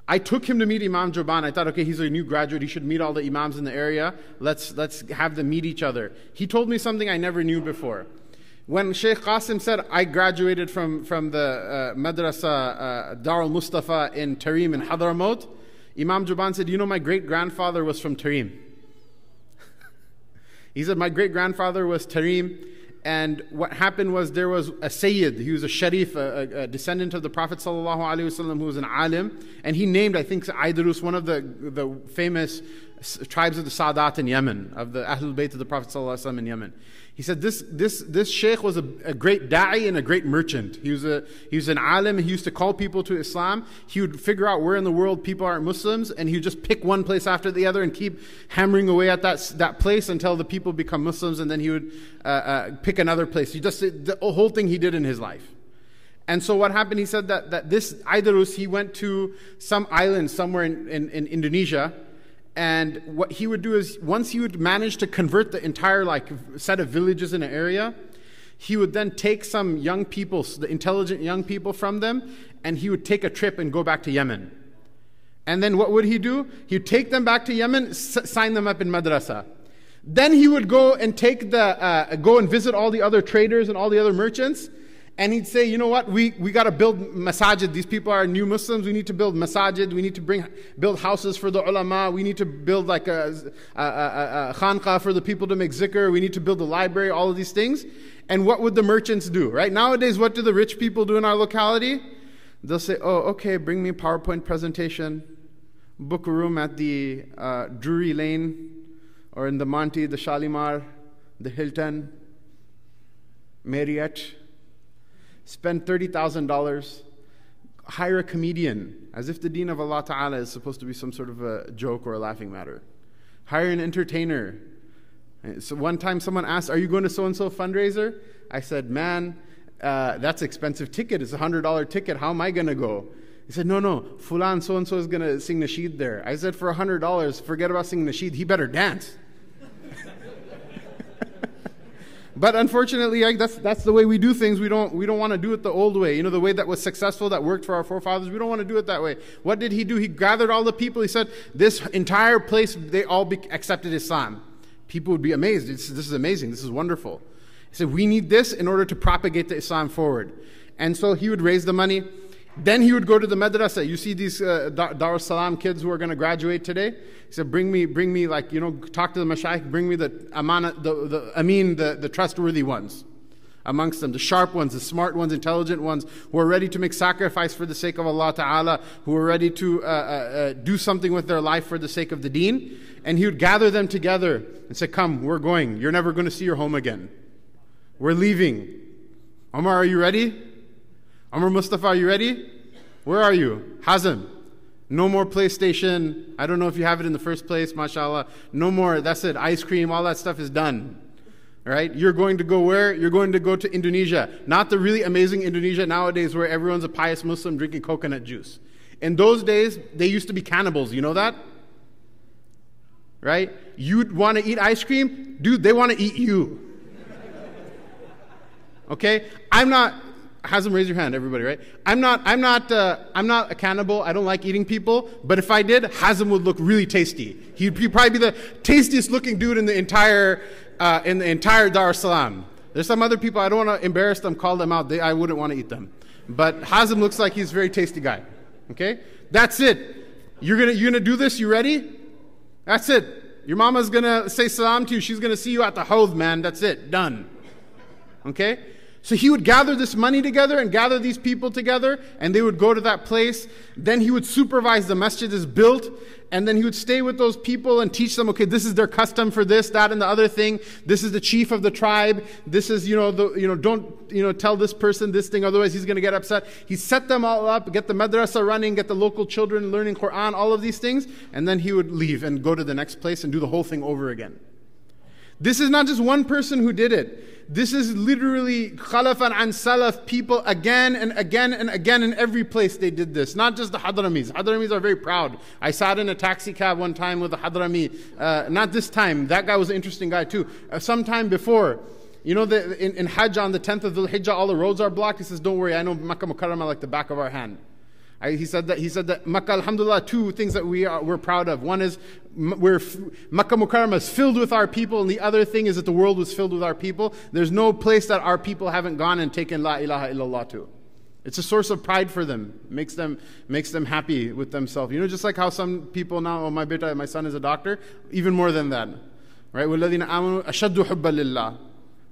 I took him to meet Imam Joban. I thought, okay, he's a new graduate. He should meet all the imams in the area. Let's have them meet each other. He told me something I never knew before. When Sheikh Qasim said, I graduated from the Madrasa Dar al-Mustafa in Tarim in Hadramaut, Imam Joban said, you know, my great-grandfather was from Tarim. He said, my great-grandfather was Tarim, and what happened was there was a Sayyid, he was a Sharif, a descendant of the Prophet ﷺ, who was an alim, and he named, I think, Aydrus, one of the famous tribes of the Sadat in Yemen, of the Ahlul Bayt of the Prophet ﷺ in Yemen. He said this sheikh was a great da'i and a great merchant. He was an alim. He used to call people to Islam. He would figure out where in the world people aren't Muslims, and he would just pick one place after the other and keep hammering away at that place until the people become Muslims, and then he would pick another place. He just the whole thing he did in his life. And so what happened, he said that this Aydrus, he went to some island somewhere in Indonesia. And what he would do is, once he would manage to convert the entire set of villages in an area, he would then take some young people, the intelligent young people from them, and he would take a trip and go back to Yemen. And then what would he do? He'd take them back to Yemen, sign them up in madrasa. Then he would go and go and visit all the other traders and all the other merchants. And he'd say, you know what, we got to build masajid. These people are new Muslims. We need to build masajid. We need to build houses for the ulama. We need to build like a khanqa for the people to make zikr. We need to build a library, all of these things. And what would the merchants do, right? Nowadays, what do the rich people do in our locality? They'll say, oh, okay, bring me a PowerPoint presentation. book a room at the Drury Lane, or in the Monty, the Shalimar, the Hilton, Marriott. Spend $30,000. Hire a comedian, as if the deen of Allah Ta'ala is supposed to be some sort of a joke or a laughing matter. Hire an entertainer. So one time someone asked, are you going to so-and-so fundraiser? I said, man, that's expensive ticket. It's a $100 ticket. How am I going to go? He said, no, Fulan so-and-so is going to sing nasheed there. I said, for $100, forget about singing nasheed. He better dance. But unfortunately, that's the way we do things. We don't want to do it the old way. You know, the way that was successful, that worked for our forefathers. We don't want to do it that way. What did he do? He gathered all the people. He said, this entire place, they all accepted Islam. People would be amazed. This is amazing. This is wonderful. He said, we need this in order to propagate the Islam forward. And so he would raise the money. Then he would go to the madrasa. You see these Dar es Salaam kids who are going to graduate today? He said, bring me, like, you know, talk to the mashaykh, bring me the trustworthy ones amongst them, the sharp ones, the smart ones, intelligent ones, who are ready to make sacrifice for the sake of Allah Ta'ala, who are ready to do something with their life for the sake of the deen. And he would gather them together and say, come, we're going. You're never going to see your home again. We're leaving. Omar, are you ready? Amr Mustafa, are you ready? Where are you? Hazm. No more PlayStation. I don't know if you have it in the first place, mashallah. No more. That's it. Ice cream, all that stuff is done. All right? You're going to go where? You're going to go to Indonesia. Not the really amazing Indonesia nowadays where everyone's a pious Muslim drinking coconut juice. In those days, they used to be cannibals. You know that? Right? You'd want to eat ice cream? Dude, they want to eat you. Okay? I'm not... Hazm, raise your hand, everybody, right? I'm not a cannibal. I don't like eating people. But if I did, Hazm would look really tasty. He'd probably be the tastiest looking dude in the entire Dar es Salaam. There's some other people, I don't want to embarrass them, call them out. I wouldn't want to eat them. But Hazm looks like he's a very tasty guy. Okay? That's it. You're gonna do this? You ready? That's it. Your mama's gonna say salam to you. She's gonna see you at the Hawd, man. That's it. Done. Okay? So he would gather this money together and gather these people together, and they would go to that place. Then he would supervise the masjid is built, and then he would stay with those people and teach them, okay, this is their custom for this, that, and the other thing. This is the chief of the tribe. This is, don't, tell this person this thing, otherwise he's going to get upset. He set them all up, get the madrasa running, get the local children learning Quran, all of these things, and then he would leave and go to the next place and do the whole thing over again. This is not just one person who did it. This is literally Khalafan and Salaf people again and again and again in every place they did this. Not just the Hadramis. Hadramis are very proud. I sat in a taxi cab one time with a Hadrami. Not this time. That guy was an interesting guy too. Sometime before, in Hajj on the 10th of Dhul Hijjah, all the roads are blocked. He says, don't worry, I know Makkah Mukarramah like the back of our hand. He said that Makkah, alhamdulillah, two things that we're proud of. One is Makkah Mukarramah is filled with our people, and the other thing is that the world was filled with our people. There's no place that our people haven't gone and taken La ilaha illallah to. It's a source of pride for them. Makes them happy with themselves. Just like how some people now, oh, my son is a doctor, even more than that. Right? وَالَّذِينَ آمَنُوا أَشَدُّ حُبًّا لِلَّهِ.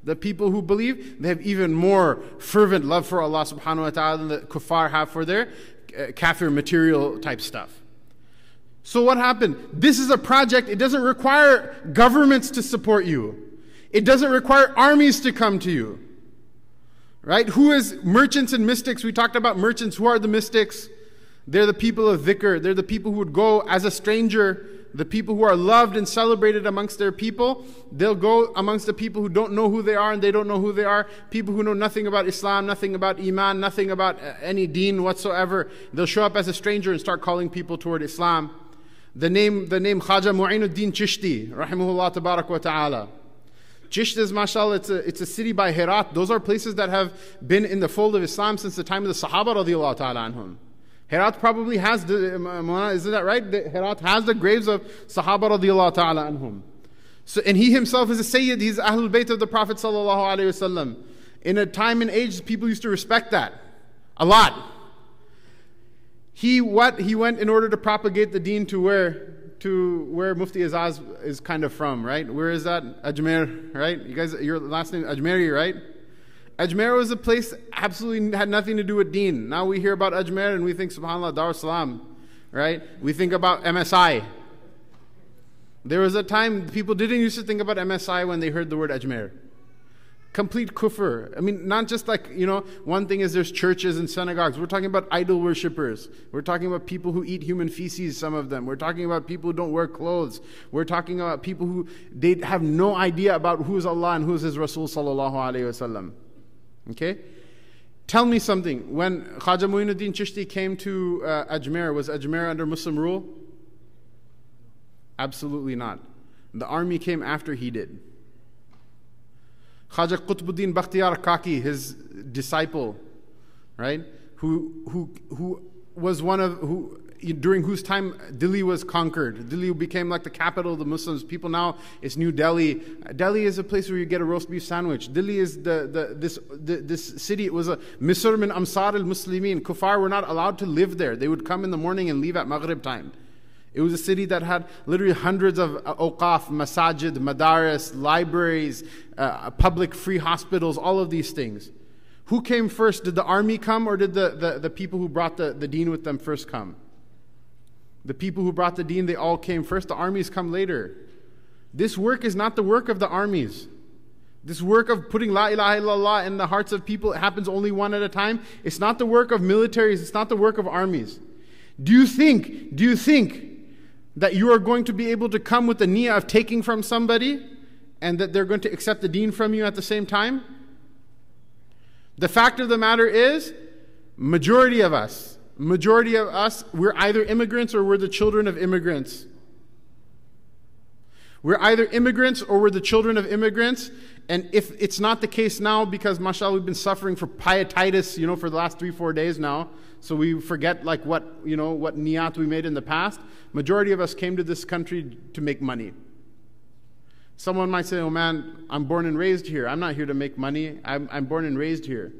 The people who believe, they have even more fervent love for Allah subhanahu wa ta'ala than the kuffar have for their kafir material type stuff. So what happened? This is a project. It doesn't require governments to support you. It doesn't require armies to come to you. Right? Who is merchants and mystics? We talked about merchants. Who are the mystics? They're the people of dhikr. They're the people who would go as a stranger. The people who are loved and celebrated amongst their people, they'll go amongst the people who don't know who they are and they don't know who they are. People who know nothing about Islam, nothing about Iman, nothing about any deen whatsoever. They'll show up as a stranger and start calling people toward Islam. The name Khaja Mu'inuddin Chishti, rahimahullah tabarak wa ta'ala. Chisht is, mashallah, it's a city by Herat. Those are places that have been in the fold of Islam since the time of the Sahaba radiyallahu ta'ala anhum. Herat probably has, isn't that right? Herat has the graves of Sahaba radiyallahu ta'ala anhum. So, and he himself is a Sayyid, he's Ahlul Bayt of the Prophet sallallahu alayhi wasallam. In a time and age, people used to respect that a lot. He went in order to propagate the deen to where Mufti Azaz is kind of from, right? Where is that? Ajmer, right? You guys, your last name Ajmeri, right? Ajmer was a place absolutely had nothing to do with deen. Now we hear about Ajmer and we think, subhanAllah, Dar es Salaam. right? We think about MSI. There was a time people didn't used to think about MSI when they heard the word Ajmer. Complete kufr. I mean, not just like, you know, one thing is there's churches and synagogues. We're talking about idol worshippers. We're talking about people who eat human feces, some of them. We're talking about people who don't wear clothes. We're talking about people who, they have no idea about who is Allah and who is His Rasul sallallahu alayhi wasallam. Okay? Tell me something. When Khaja Muinuddin Chishti came to Ajmer, was Ajmer under Muslim rule? Absolutely not. The army came after he did. Khaja Qutbuddin Bakhtiyar Kaki, his disciple, right, who was one of who during whose time Delhi was conquered. Delhi became like the capital of the Muslims. People now, it's New Delhi. Delhi is a place where you get a roast beef sandwich. Delhi is this city. It was a Misr min Amsar al-Muslimin. Kuffar were not allowed to live there. They would come in the morning and leave at Maghrib time. It was a city that had literally hundreds of awqaf, masajid, madaris, libraries, public free hospitals, all of these things. Who came first? Did the army come, or did the people who brought the deen with them first come? The people who brought the deen, they all came first. The armies come later. This work is not the work of the armies. This work of putting La ilaha illallah in the hearts of people, it happens only one at a time. It's not the work of militaries. It's not the work of armies. Do you think that you are going to be able to come with the niyyah of taking from somebody and that they're going to accept the deen from you at the same time? The fact of the matter is, majority of us, we're either immigrants or we're the children of immigrants. We're either immigrants or we're the children of immigrants. And if it's not the case now, because mashallah, we've been suffering for pietitis, for the last 3-4 days now. So we forget like what niyat we made in the past. Majority of us came to this country to make money. Someone might say, oh man, I'm born and raised here. I'm not here to make money. I'm born and raised here.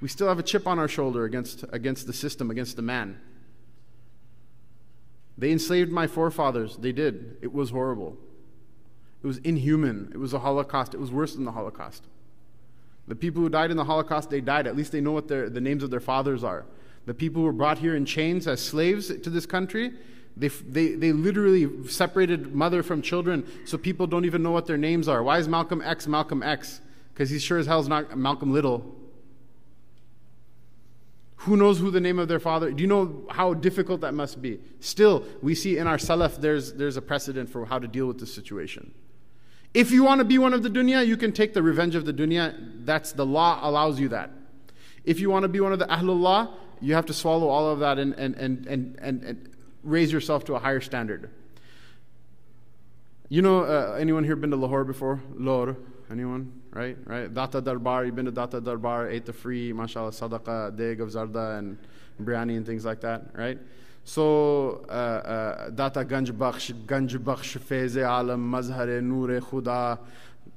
We still have a chip on our shoulder against the system, against the man. They enslaved my forefathers. They did. It was horrible. It was inhuman. It was a Holocaust. It was worse than the Holocaust. The people who died in the Holocaust, they died. At least they know what the names of their fathers are. The people who were brought here in chains as slaves to this country, they literally separated mother from children, so people don't even know what their names are. Why is Malcolm X Malcolm X? Because he sure as hell is not Malcolm Little. Who knows who the name of their father? Do you know how difficult that must be? Still, we see in our Salaf, there's a precedent for how to deal with this situation. If you want to be one of the dunya, you can take the revenge of the dunya. That's the law allows you that. If you want to be one of the Ahlullah, you have to swallow all of that and raise yourself to a higher standard. Anyone here been to Lahore before? Lahore, anyone? Right? Data Darbar, you've been to Data Darbar, ate the free, mashallah, sadaqah, deg of zarda and biryani and things like that, right? So, Data Ganj Bakhsh, Feze Alam, Mazhare, Noor-e Khuda,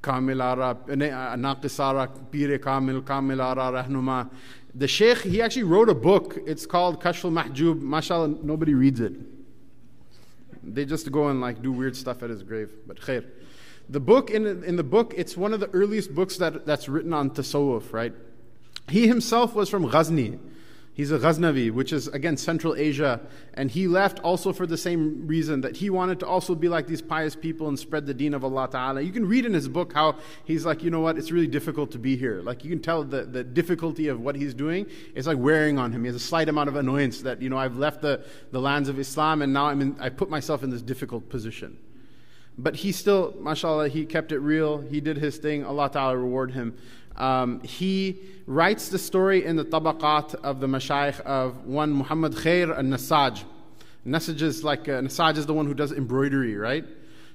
Kamilara, Naqisara, Pire Kamil, Kamilara, Rahnuma. The Sheikh, he actually wrote a book. It's called Kashful Mahjub. Mashallah, nobody reads it. They just go and do weird stuff at his grave. But khair. The book, in the book, it's one of the earliest books that's written on Tasawwuf, right? He himself was from Ghazni. He's a Ghaznavi, which is, again, Central Asia. And he left also for the same reason, that he wanted to also be like these pious people and spread the deen of Allah Ta'ala. You can read in his book how he's like, you know what, it's really difficult to be here. Like, you can tell the difficulty of what he's doing. It's like wearing on him. He has a slight amount of annoyance that, I've left the lands of Islam and now I put myself in this difficult position. But he still, mashallah, he kept it real. He did his thing. Allah Ta'ala reward him. He writes the story in the Tabaqat of the Mashaykh of one Muhammad Khair al-Nassaj. Nassaj is the one who does embroidery, right?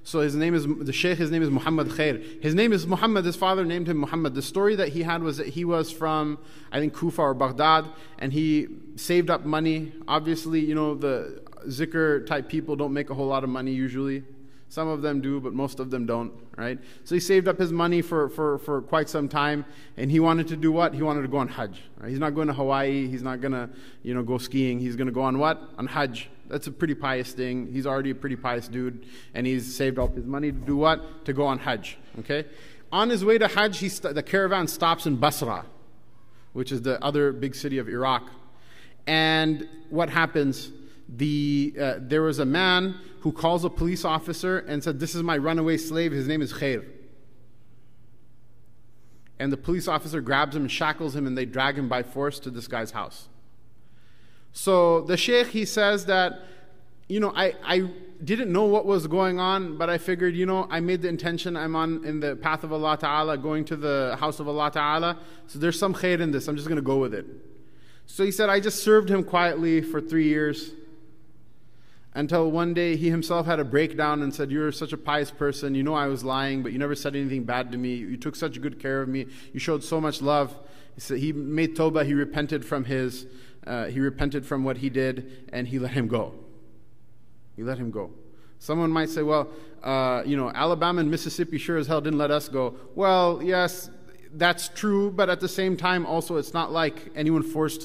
So his name is Muhammad Khair. His name is Muhammad. His father named him Muhammad. The story that he had was that he was from, I think, Kufa or Baghdad, and he saved up money. Obviously, the zikr type people don't make a whole lot of money usually. Some of them do, but most of them don't, right? So he saved up his money for quite some time, and he wanted to do what? He wanted to go on Hajj. Right? He's not going to Hawaii. He's not going to, go skiing. He's going to go on what? On Hajj. That's a pretty pious thing. He's already a pretty pious dude, and he's saved up his money to do what? To go on Hajj, okay? On his way to Hajj, the caravan stops in Basra, which is the other big city of Iraq. And what happens? there was a man who calls a police officer and said, "This is my runaway slave. His name is Khair." And the police officer grabs him and shackles him, and they drag him by force to this guy's house. So the sheikh, he says that, you know, I didn't know what was going on, but I figured, you know, I made the intention, I'm on in the path of Allah Ta'ala, going to the house of Allah Ta'ala, so there's some khair in this, I'm just going to go with it. So he said, I just served him quietly for 3 years, until one day he himself had a breakdown and said, "You're such a pious person, you know I was lying, but you never said anything bad to me, you took such good care of me, you showed so much love." He said he made tawbah, he repented from his, he repented from what he did, and he let him go. He let him go. Someone might say, well, you know, Alabama and Mississippi sure as hell didn't let us go. Well, yes, that's true, but at the same time also it's not like anyone forced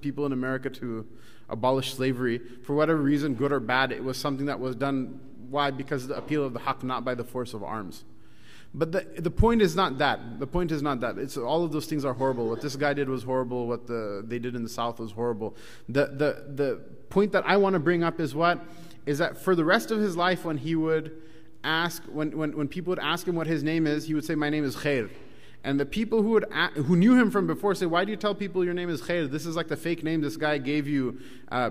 people in America to abolish slavery. For whatever reason, good or bad, it was something that was done. Why? Because of the appeal of the haqq, not by the force of arms. But the point is not that. The point is not that. It's all of those things are horrible. What this guy did was horrible. What they did in the South was horrible. The point that I want to bring up is what? Is that for the rest of his life, when he would ask, when people would ask him what his name is, he would say, "My name is Khair." And the people who knew him from before say, "Why do you tell people your name is Khair? This is like the fake name this guy gave you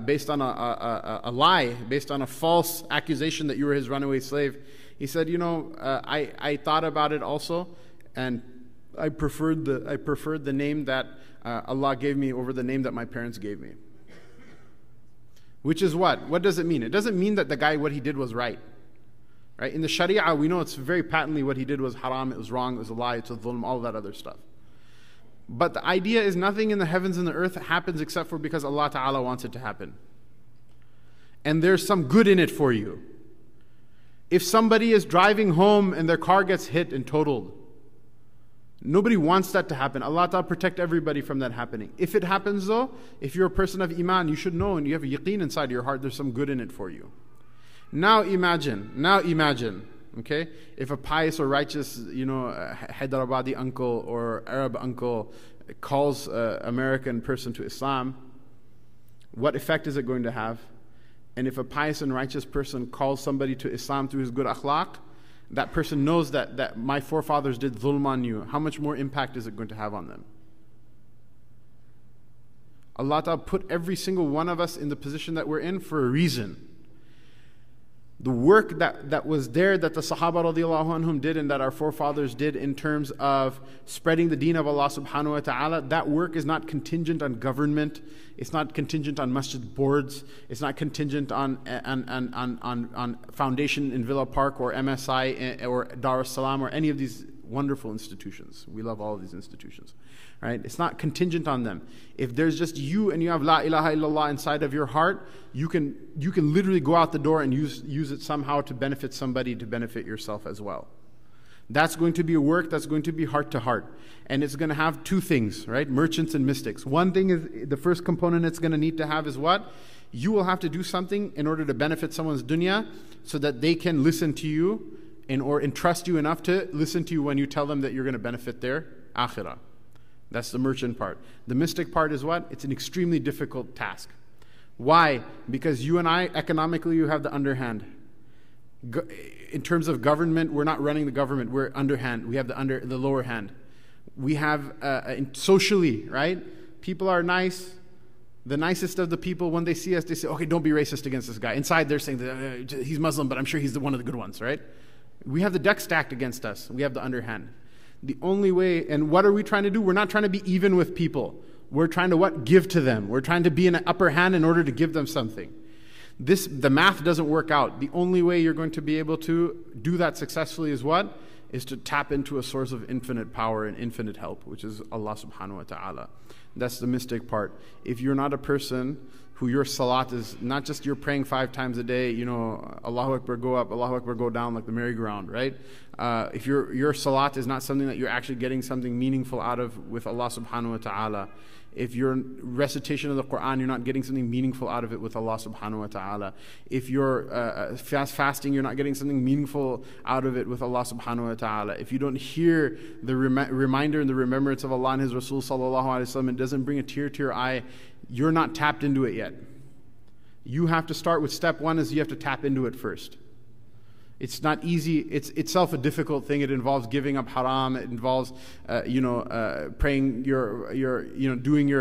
based on a lie, based on a false accusation that you were his runaway slave." He said, "You know, I thought about it also, and I preferred the name that Allah gave me over the name that my parents gave me." Which is what? What does it mean? It doesn't mean that the guy, what he did was right. Right? In the Sharia, we know it's very patently what he did was haram, it was wrong, it was a lie, it's a dhulm, all that other stuff. But the idea is nothing in the heavens and the earth happens except for because Allah Ta'ala wants it to happen. And there's some good in it for you. If somebody is driving home and their car gets hit and totaled, nobody wants that to happen. Allah Ta'ala protect everybody from that happening. If it happens though, if you're a person of iman, you should know and you have a yaqeen inside your heart, there's some good in it for you. Now imagine, okay, if a pious or righteous, you know, Hyderabadi uncle or Arab uncle calls an American person to Islam, what effect is it going to have? And if a pious and righteous person calls somebody to Islam through his good akhlaq, that person knows that my forefathers did dhulm on you. How much more impact is it going to have on them? Allah Ta'ala put every single one of us in the position that we're in for a reason. The work that was there that the Sahaba radiallahu anhum did and that our forefathers did in terms of spreading the deen of Allah subhanahu wa ta'ala, that work is not contingent on government, it's not contingent on masjid boards, it's not contingent on foundation in Villa Park or MSI or Dar es Salaam or any of these wonderful institutions. We love all of these institutions, right? It's not contingent on them. If there's just you and you have la ilaha illallah inside of your heart, you can literally go out the door and use it somehow to benefit somebody, to benefit yourself as well. That's going to be a work that's going to be heart to heart. And it's going to have two things, right? Merchants and mystics. One thing is, the first component it's going to need to have is what? You will have to do something in order to benefit someone's dunya so that they can listen to you or entrust you enough to listen to you when you tell them that you're going to benefit their akhirah. That's the merchant part. The mystic part is what? It's an extremely difficult task. Why? Because you and I, economically, you have the underhand. In terms of government, we're not running the government. We're underhand. We have the lower hand. We have, socially, right? People are nice. The nicest of the people, when they see us, they say, "Okay, don't be racist against this guy." Inside, they're saying, that, "He's Muslim, but I'm sure he's one of the good ones," right? We have the deck stacked against us. We have the underhand. The only way, and what are we trying to do? We're not trying to be even with people. We're trying to what? Give to them. We're trying to be an upper hand in order to give them something. The math doesn't work out. The only way you're going to be able to do that successfully is what? Is to tap into a source of infinite power and infinite help, which is Allah subhanahu wa ta'ala. That's the mystic part. If you're not a person who your salat is not just you're praying 5 times a day, you know, Allahu Akbar go up, Allahu Akbar go down like the merry-go-round, right? If your salat is not something that you're actually getting something meaningful out of with Allah subhanahu wa ta'ala, if your recitation of the Quran, you're not getting something meaningful out of it with Allah subhanahu wa ta'ala, if you're fasting, you're not getting something meaningful out of it with Allah subhanahu wa ta'ala, if you don't hear the reminder and the remembrance of Allah and His Rasul sallallahu alayhi wa sallam, it doesn't bring a tear to your eye, you're not tapped into it yet. You have to start with step one is you have to tap into it first. It's not easy. It's itself a difficult thing. It involves giving up haram. It involves, praying discharging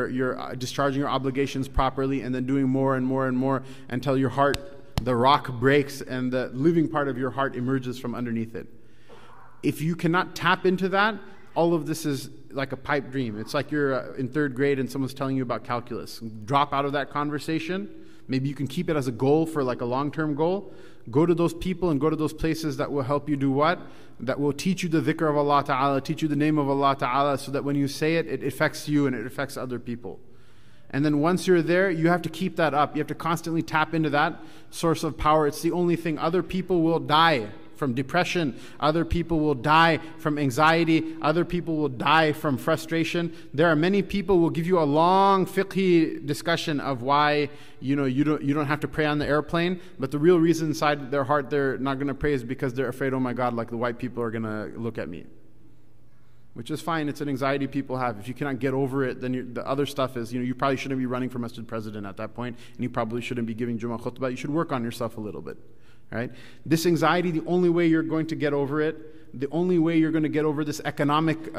your obligations properly, and then doing more and more and more until your heart, the rock breaks, and the living part of your heart emerges from underneath it. If you cannot tap into that, all of this is like a pipe dream. It's like you're in third grade and someone's telling you about calculus. Drop out of that conversation. Maybe you can keep it as a goal for like a long-term goal. Go to those people and go to those places that will help you do what? That will teach you the dhikr of Allah Ta'ala, teach you the name of Allah Ta'ala, so that when you say it, it affects you and it affects other people. And then once you're there, you have to keep that up. You have to constantly tap into that source of power. It's the only thing. Other people will die from depression. Other people will die from anxiety. Other people will die from frustration. There are many people who will give you a long fiqhi discussion of why you don't have to pray on the airplane, but the real reason inside their heart they're not going to pray is because they're afraid, oh my God, like the white people are going to look at me. Which is fine. It's an anxiety people have. If you cannot get over it, then the other stuff is, you probably shouldn't be running for Masjid President at that point, and you probably shouldn't be giving Jummah khutbah. You should work on yourself a little bit. Right? This anxiety, the only way you're going to get over it, the only way you're going to get over this economic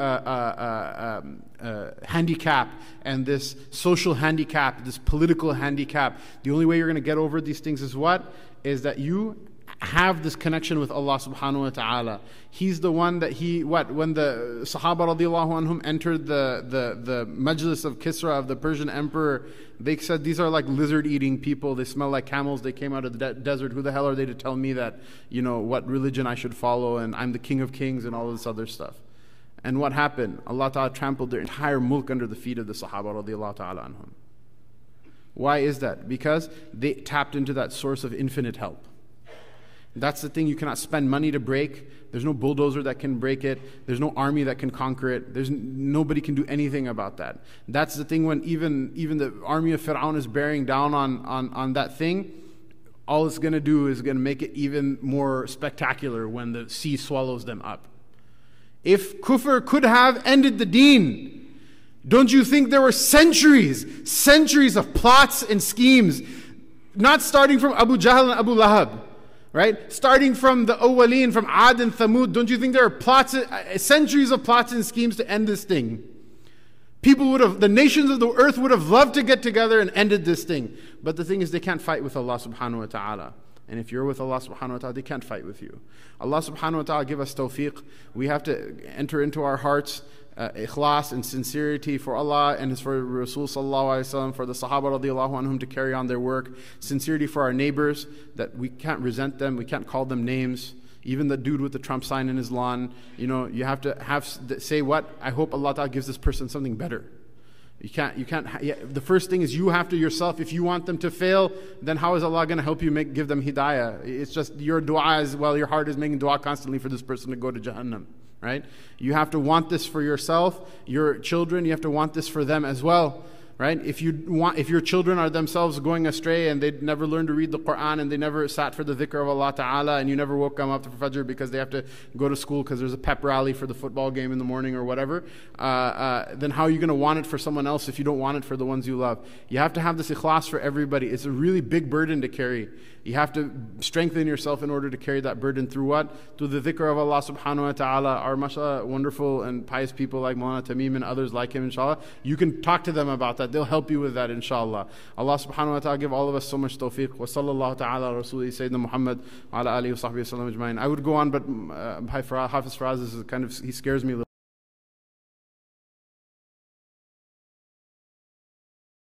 handicap and this social handicap, this political handicap, the only way you're going to get over these things is what? Is that you have this connection with Allah subhanahu wa ta'ala. He's the one that when the Sahaba radiallahu anhum entered the majlis of Kisra, of the Persian emperor, they said, these are like lizard-eating people. They smell like camels. They came out of the desert. Who the hell are they to tell me that, what religion I should follow, and I'm the king of kings and all this other stuff. And what happened? Allah ta'ala trampled their entire mulk under the feet of the Sahaba radiallahu ta'ala anhum. Why is that? Because they tapped into that source of infinite help. That's the thing you cannot spend money to break. There's no bulldozer that can break it. There's no army that can conquer it. There's nobody can do anything about that. That's the thing when even the army of Fir'aun is bearing down on that thing, all it's going to do is going to make it even more spectacular when the sea swallows them up. If kufr could have ended the deen, don't you think there were centuries of plots and schemes, not starting from Abu Jahl and Abu Lahab? Right? Starting from the Awwaleen, from Ad and Thamud, don't you think there are plots, centuries of plots and schemes to end this thing? The nations of the earth would have loved to get together and ended this thing. But the thing is, they can't fight with Allah subhanahu wa ta'ala. And if you're with Allah subhanahu wa ta'ala, they can't fight with you. Allah subhanahu wa ta'ala give us tawfiq. We have to enter into our hearts ikhlas and sincerity for Allah and for Rasul sallallahu alayhi wa sallam, for the Sahaba radiallahu anhum to carry on their work, sincerity for our neighbors, that we can't resent them, we can't call them names, even the dude with the Trump sign in his lawn, you have to say what? I hope Allah ta'ala gives this person something better. The first thing is you have to yourself, if you want them to fail, then how is Allah going to help you give them hidayah? It's just your dua your heart is making dua constantly for this person to go to Jahannam. Right? You have to want this for yourself, your children, you have to want this for them as well. Right? If your children are themselves going astray and they never learn to read the Quran and they never sat for the dhikr of Allah Ta'ala and you never woke them up to Fajr because they have to go to school because there's a pep rally for the football game in the morning or whatever, then how are you going to want it for someone else if you don't want it for the ones you love? You have to have this ikhlas for everybody. It's a really big burden to carry. You have to strengthen yourself in order to carry that burden through what? Through the dhikr of Allah subhanahu wa ta'ala. Our mashallah, wonderful and pious people like Mawlana Tamim and others like him, inshallah. You can talk to them about that. They'll help you with that, inshallah. Allah subhanahu wa ta'ala give all of us so much tawfiq. Wa sallallahu ta'ala rasulih Sayyidina Muhammad ala alihi wa sahbihi wa sallam ajma'in. I would go on, but Hafiz Faraz he scares me a little.